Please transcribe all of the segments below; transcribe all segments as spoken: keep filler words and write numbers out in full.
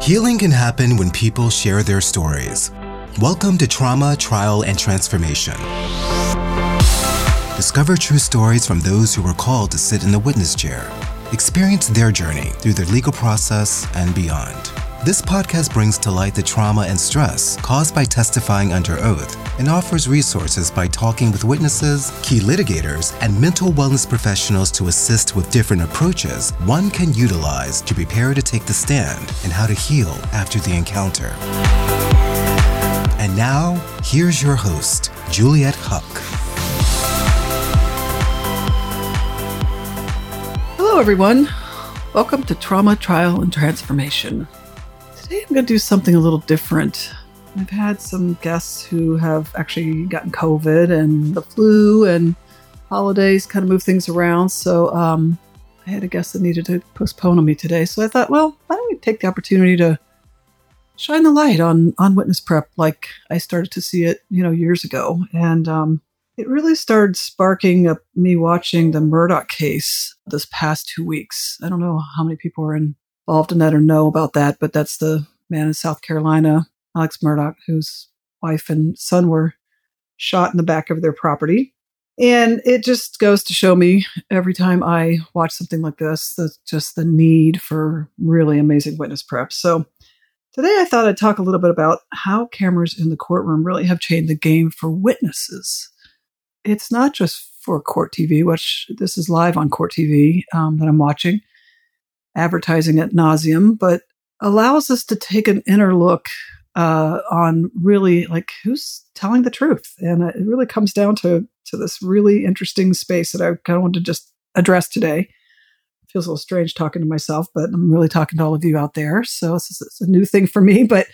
Healing can happen when people share their stories. Welcome to Trauma, Trial, and Transformation. Discover true stories from those who were called to sit in the witness chair. Experience their journey through their legal process and beyond. This podcast brings to light the trauma and stress caused by testifying under oath and offers resources by talking with witnesses, key litigators, and mental wellness professionals to assist with different approaches one can utilize to prepare to take the stand and how to heal after the encounter. And now, here's your host, Juliet Huck. Hello, everyone. Welcome to Trauma, Trial, and Transformation. Today, I'm going to do something a little different. I've had some guests who have actually gotten COVID and the flu and holidays kind of move things around. So um, I had a guest that needed to postpone on me today. So I thought, well, why don't we take the opportunity to shine the light on, on witness prep like I started to see it, you know, years ago. And um, it really started sparking up me watching the Murdaugh case this past two weeks. I don't know how many people are involved in that or know about that, but that's the man in South Carolina, Alex Murdaugh, whose wife and son were shot in the back of their property. And it just goes to show me every time I watch something like this, that's just the need for really amazing witness prep. So today I thought I'd talk a little bit about how cameras in the courtroom really have changed the game for witnesses. It's not just for court T V, which this is live on court T V um, that I'm watching, advertising ad nauseum, but allows us to take an inner look Uh, on really like who's telling the truth. And it really comes down to, to this really interesting space that I kind of want to just address today. It feels a little strange talking to myself, but I'm really talking to all of you out there. So it's, it's a new thing for me, but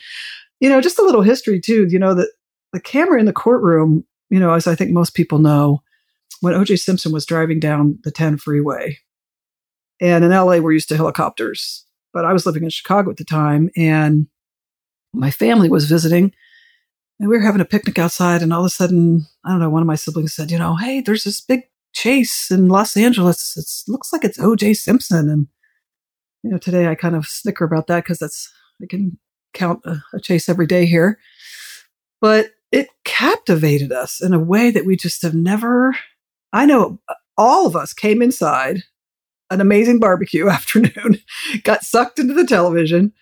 you know, just a little history too, you know, that the camera in the courtroom, you know, as I think most people know, when O J Simpson was driving down the ten freeway, and in L A we're used to helicopters, but I was living in Chicago at the time, and my family was visiting and we were having a picnic outside, and all of a sudden, I don't know, one of my siblings said, you know, hey, there's this big chase in Los Angeles. It looks like it's O J Simpson. And, you know, today I kind of snicker about that because that's, I can count a, a chase every day here. But it captivated us in a way that we just have never, I know all of us came inside an amazing barbecue afternoon, got sucked into the television.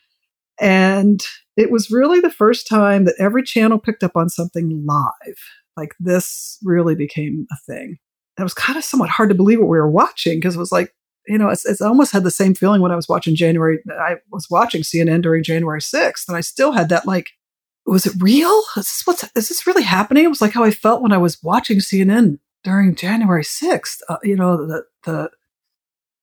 And it was really the first time that every channel picked up on something live. Like this really became a thing. And it was kind of somewhat hard to believe what we were watching because it was like, you know, it's, it's almost had the same feeling when I was watching January. I was watching C N N during January sixth, and I still had that like, was it real? Is this, what's, is this really happening? It was like how I felt when I was watching C N N during January sixth. Uh, you know, the, the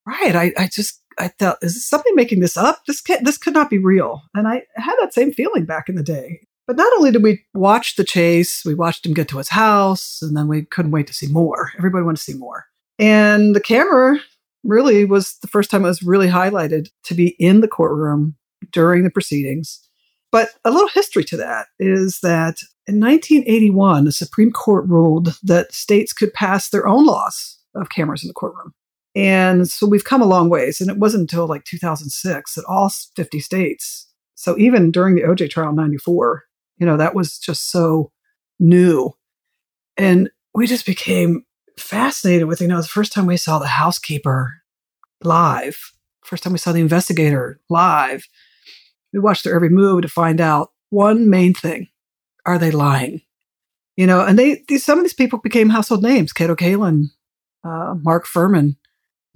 right, I, I just... I thought, is somebody making this up? This can't, this could not be real. And I had that same feeling back in the day. But not only did we watch the chase, we watched him get to his house, and then we couldn't wait to see more. Everybody wanted to see more. And the camera really was the first time it was really highlighted to be in the courtroom during the proceedings. But a little history to that is that in nineteen eighty-one, the Supreme Court ruled that states could pass their own laws of cameras in the courtroom. And so we've come a long ways. And it wasn't until like two thousand six that all fifty states. So even during the O J trial in ninety-four, you know, that was just so new. And we just became fascinated with, you know, the first time we saw the housekeeper live, first time we saw the investigator live, we watched their every move to find out one main thing. Are they lying? You know, and they, these, some of these people became household names, Kato Kaelin, uh, Mark Furman.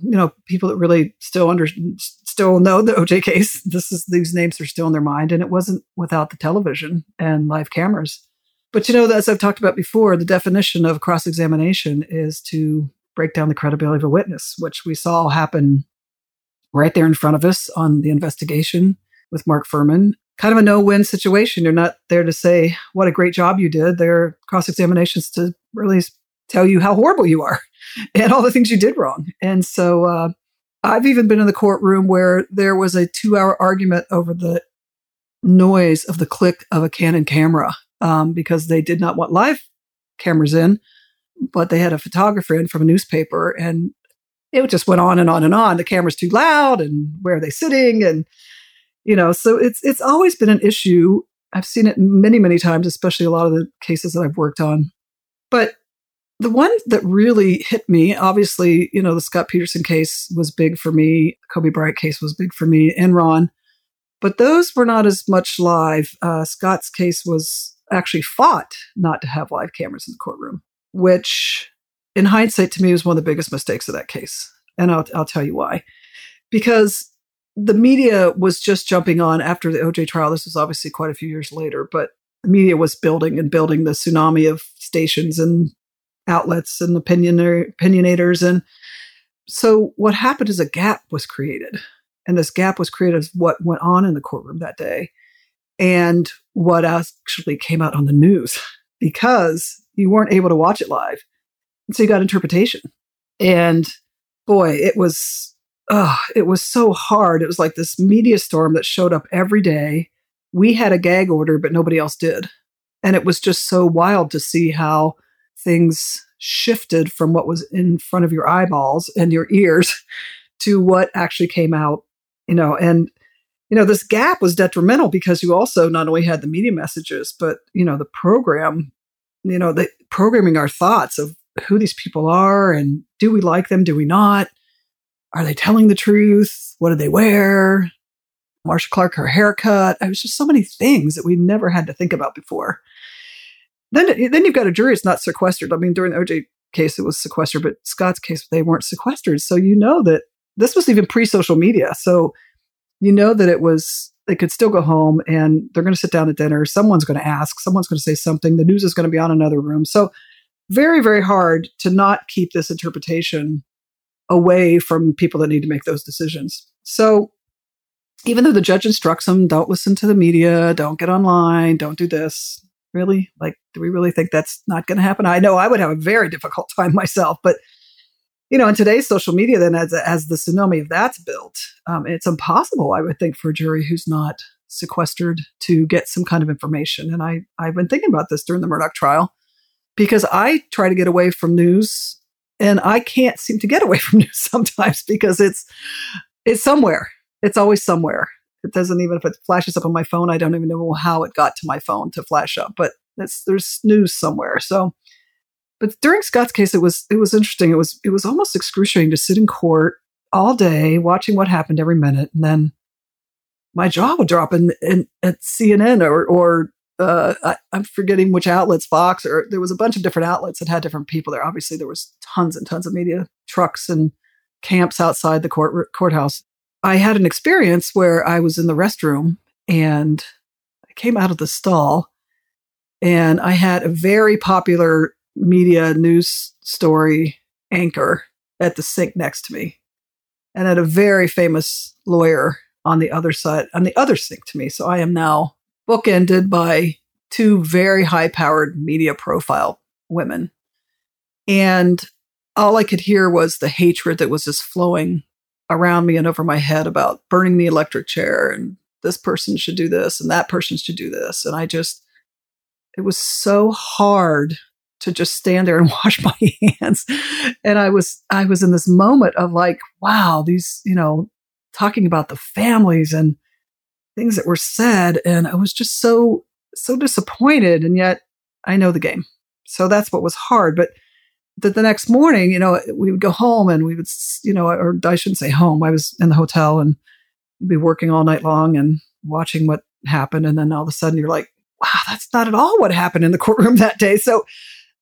You know, people that really still under still know the O J case. This is these names are still in their mind, and it wasn't without the television and live cameras. But you know, as I've talked about before, the definition of cross-examination is to break down the credibility of a witness, which we saw happen right there in front of us on the investigation with Mark Furman. Kind of a no-win situation. You're not there to say what a great job you did. They're cross-examinations to really tell you how horrible you are and all the things you did wrong. And so uh, I've even been in the courtroom where there was a two-hour argument over the noise of the click of a Canon camera um, because they did not want live cameras in, but they had a photographer in from a newspaper, and it just went on and on and on. The camera's too loud, and where are they sitting? And, you know, so it's it's always been an issue. I've seen it many, many times, especially a lot of the cases that I've worked on. But the one that really hit me, obviously, you know, the Scott Peterson case was big for me. Kobe Bryant case was big for me, Enron. But those were not as much live. Uh, Scott's case was actually fought not to have live cameras in the courtroom, which in hindsight to me was one of the biggest mistakes of that case. And I'll, I'll tell you why. Because the media was just jumping on after the O J trial. This was obviously quite a few years later, but the media was building and building the tsunami of stations and outlets and opinionar- opinionators. And so what happened is a gap was created. And this gap was created as what went on in the courtroom that day and what actually came out on the news, because you weren't able to watch it live. And so you got interpretation. And boy, it was, oh, it was so hard. It was like this media storm that showed up every day. We had a gag order, but nobody else did. And it was just so wild to see how things shifted from what was in front of your eyeballs and your ears to what actually came out. You know, and, you know, this gap was detrimental because you also not only had the media messages, but, you know, the program, you know, the programming our thoughts of who these people are and do we like them? Do we not? Are they telling the truth? What do they wear? Marcia Clark, her haircut. It was just so many things that we never had to think about before. Then, then you've got a jury. It's not sequestered. I mean, during the O J case, it was sequestered, but Scott's case, they weren't sequestered. So, you know, that this was even pre-social media. So, you know that it was, they could still go home and they're going to sit down at dinner. Someone's going to ask, someone's going to say something. The news is going to be on another room. So very, very hard to not keep this interpretation away from people that need to make those decisions. So even though the judge instructs them, don't listen to the media, don't get online, don't do this. Really? Like, do we really think that's not going to happen? I know I would have a very difficult time myself, but you know, in today's social media, then as as the tsunami of that's built, um, it's impossible, I would think, for a jury who's not sequestered to get some kind of information. And I, I've been thinking about this during the Murdaugh trial because I try to get away from news and I can't seem to get away from news sometimes because it's it's somewhere. It's always somewhere. It doesn't even, if it flashes up on my phone, I don't even know how it got to my phone to flash up, but that's, there's news somewhere. So, but during Scott's case, it was, it was interesting. It was, it was almost excruciating to sit in court all day watching what happened every minute. And then my jaw would drop in, in at C N N or, or, uh, I, I'm forgetting which outlets, Fox, or there was a bunch of different outlets that had different people there. Obviously there was tons and tons of media trucks and camps outside the court courthouse. I had an experience where I was in the restroom and I came out of the stall and I had a very popular media news story anchor at the sink next to me and had a very famous lawyer on the other side, on the other sink to me. So I am now bookended by two very high-powered media profile women. And all I could hear was the hatred that was just flowing around me and over my head about burning the electric chair and this person should do this and that person should do this. And I just, it was so hard to just stand there and wash my hands. And I was, I was in this moment of like, wow, these, you know, talking about the families and things that were said. And I was just so, so disappointed. And yet I know the game. So that's what was hard. But that the next morning, you know, we would go home and we would, you know, or I shouldn't say home. I was in the hotel and be working all night long and watching what happened. And then all of a sudden you're like, wow, that's not at all what happened in the courtroom that day. So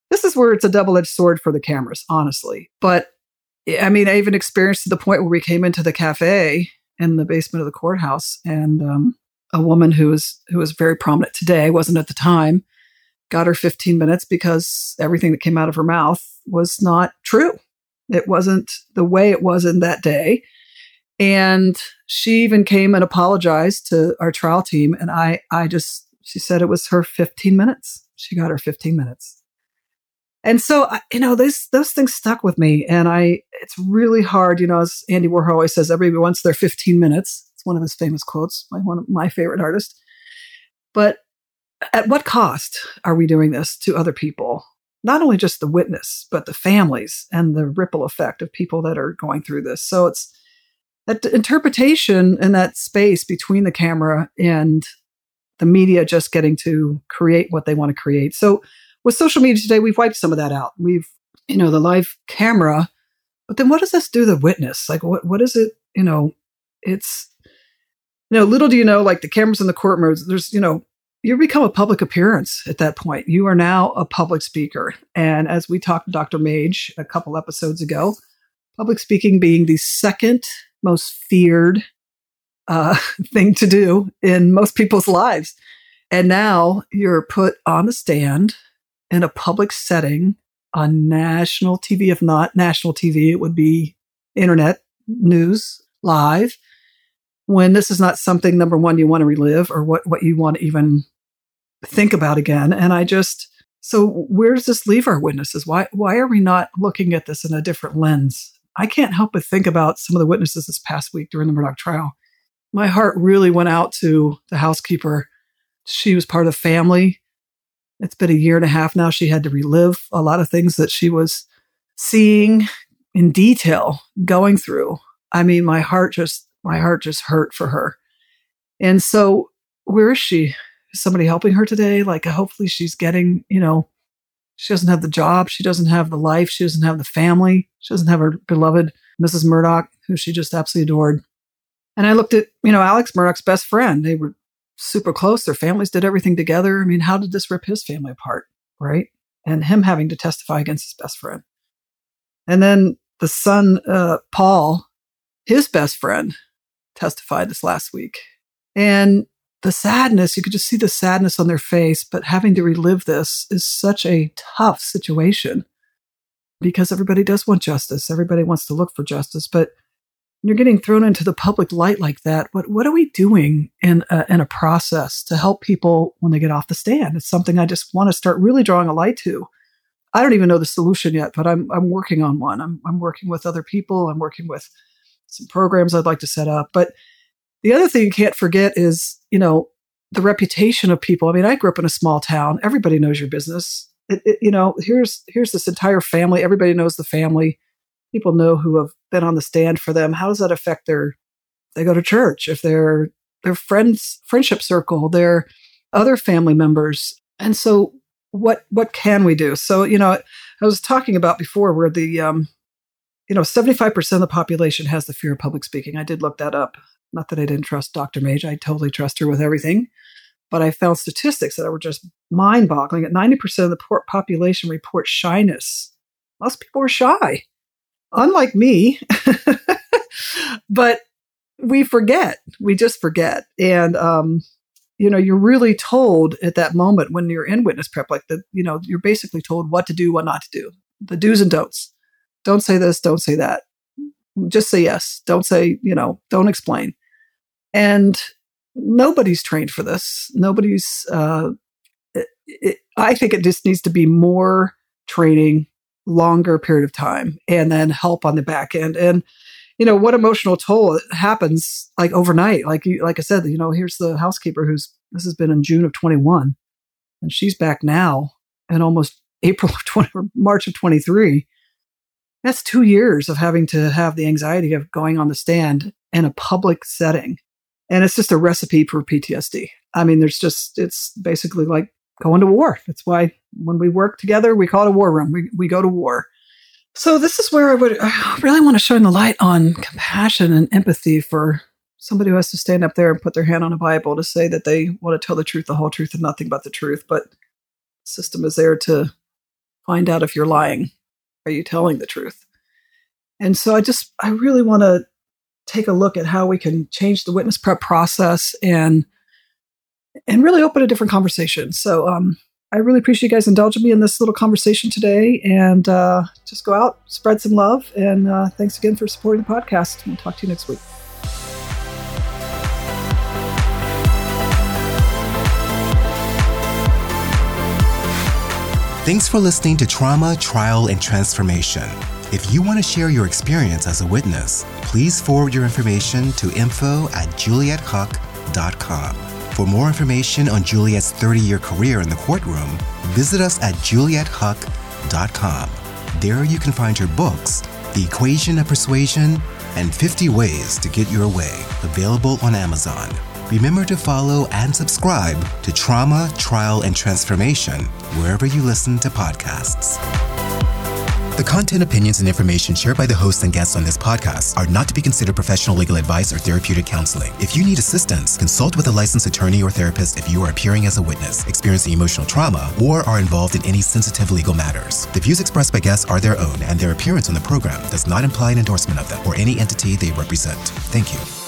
this is where it's a double-edged sword for the cameras, honestly. But I mean, I even experienced to the point where we came into the cafe in the basement of the courthouse and um, a woman who was, who was very prominent today, wasn't at the time, got her fifteen minutes because everything that came out of her mouth was not true. It wasn't the way it was in that day. And she even came and apologized to our trial team. And I, I just, she said it was her fifteen minutes. She got her fifteen minutes. And so, you know, those, those things stuck with me. And I, it's really hard, you know, as Andy Warhol always says, everybody wants their fifteen minutes. It's one of his famous quotes, by one of my favorite artists. But at what cost are we doing this to other people? not only just the witness, but the families and the ripple effect of people that are going through this. So it's that interpretation and that space between the camera and the media just getting to create what they want to create. So with social media today, we've wiped some of that out. We've, you know, the live camera, but then what does this do to the witness? Like what, what is it? You know, it's, you know, little do you know, like the cameras in the courtroom, there's, you know, you become a public appearance at that point. You are now a public speaker. And as we talked to Doctor Mage a couple episodes ago, public speaking being the second most feared uh, thing to do in most people's lives. And now you're put on the stand in a public setting on national T V. If not national T V, it would be internet news live. When this is not something, number one, you want to relive or what, what you want to even think about again. And I just, so where does this leave our witnesses? Why why are we not looking at this in a different lens? I can't help but think about some of the witnesses this past week during the Murdaugh trial. My heart really went out to the housekeeper. She was part of the family. It's been a year and a half now. She had to relive a lot of things that she was seeing in detail, going through. I mean, my heart just, My heart just hurt for her. And so where is she? Is somebody helping her today? Like hopefully she's getting, you know, she doesn't have the job. She doesn't have the life. She doesn't have the family. She doesn't have her beloved Missus Murdaugh, who she just absolutely adored. And I looked at, you know, Alex Murdaugh's best friend. They were super close. Their families did everything together. I mean, how did this rip his family apart? Right. And him having to testify against his best friend. And then the son, uh, Paul, his best friend, testified this last week. And the sadness, you could just see the sadness on their face, but having to relive this is such a tough situation because everybody does want justice. Everybody wants to look for justice, but when you're getting thrown into the public light like that, what what are we doing in a, in a process to help people when they get off the stand? It's something I just want to start really drawing a light to. I don't even know the solution yet, but I'm I'm working on one. I'm I'm working with other people. I'm working with some programs I'd like to set up. But the other thing you can't forget is, you know, the reputation of people. I mean, I grew up in a small town. Everybody knows your business. It, it, you know, here's here's this entire family. Everybody knows the family. People know who have been on the stand for them. How does that affect their, they go to church, if they're their friends, friendship circle, their other family members. And so what what can we do? So, you know, I was talking about before where the, um, you know, seventy-five percent of the population has the fear of public speaking. I did look that up. Not that I didn't trust Doctor Mage. I totally trust her with everything. But I found statistics that were just mind-boggling. At ninety percent of the population report shyness. Most people are shy, unlike me. But we forget. We just forget. And, um, you know, you're really told at that moment when you're in witness prep, like, the, you know, you're basically told what to do, what not to do, the do's and don'ts. Don't say this, don't say that. Just say yes. Don't say, you know, don't explain. And nobody's trained for this. Nobody's, uh, it, it, I think it just needs to be more training, longer period of time, and then help on the back end. And, you know, what emotional toll happens like overnight. Like, you, like I said, you know, here's the housekeeper who's, this has been in June of twenty-one, and she's back now in almost April of twenty, or March of twenty-three. That's two years of having to have the anxiety of going on the stand in a public setting. And it's just a recipe for P T S D. I mean, there's just, it's basically like going to war. That's why when we work together, we call it a war room. We we go to war. So this is where I would I really want to shine the light on compassion and empathy for somebody who has to stand up there and put their hand on a Bible to say that they want to tell the truth, the whole truth, and nothing but the truth. But the system is there to find out if you're lying. Are you telling the truth? And so I just, I really want to take a look at how we can change the witness prep process and and really open a different conversation. So um, I really appreciate you guys indulging me in this little conversation today, and uh, just go out, spread some love, and uh, thanks again for supporting the podcast. We'll talk to you next week. Thanks for listening to Trauma, Trial, and Transformation. If you want to share your experience as a witness, please forward your information to info at juliet huck dot com. For more information on Juliet's thirty-year career in the courtroom, visit us at juliet huck dot com. marcia clark dot com. There you can find your books, The Equation of Persuasion, and fifty Ways to Get Your Way, available on Amazon. Remember to follow and subscribe to Trauma, Trial, and Transformation wherever you listen to podcasts. The content, opinions, and information shared by the hosts and guests on this podcast are not to be considered professional legal advice or therapeutic counseling. If you need assistance, consult with a licensed attorney or therapist if you are appearing as a witness, experiencing emotional trauma, or are involved in any sensitive legal matters. The views expressed by guests are their own, and their appearance on the program does not imply an endorsement of them or any entity they represent. Thank you.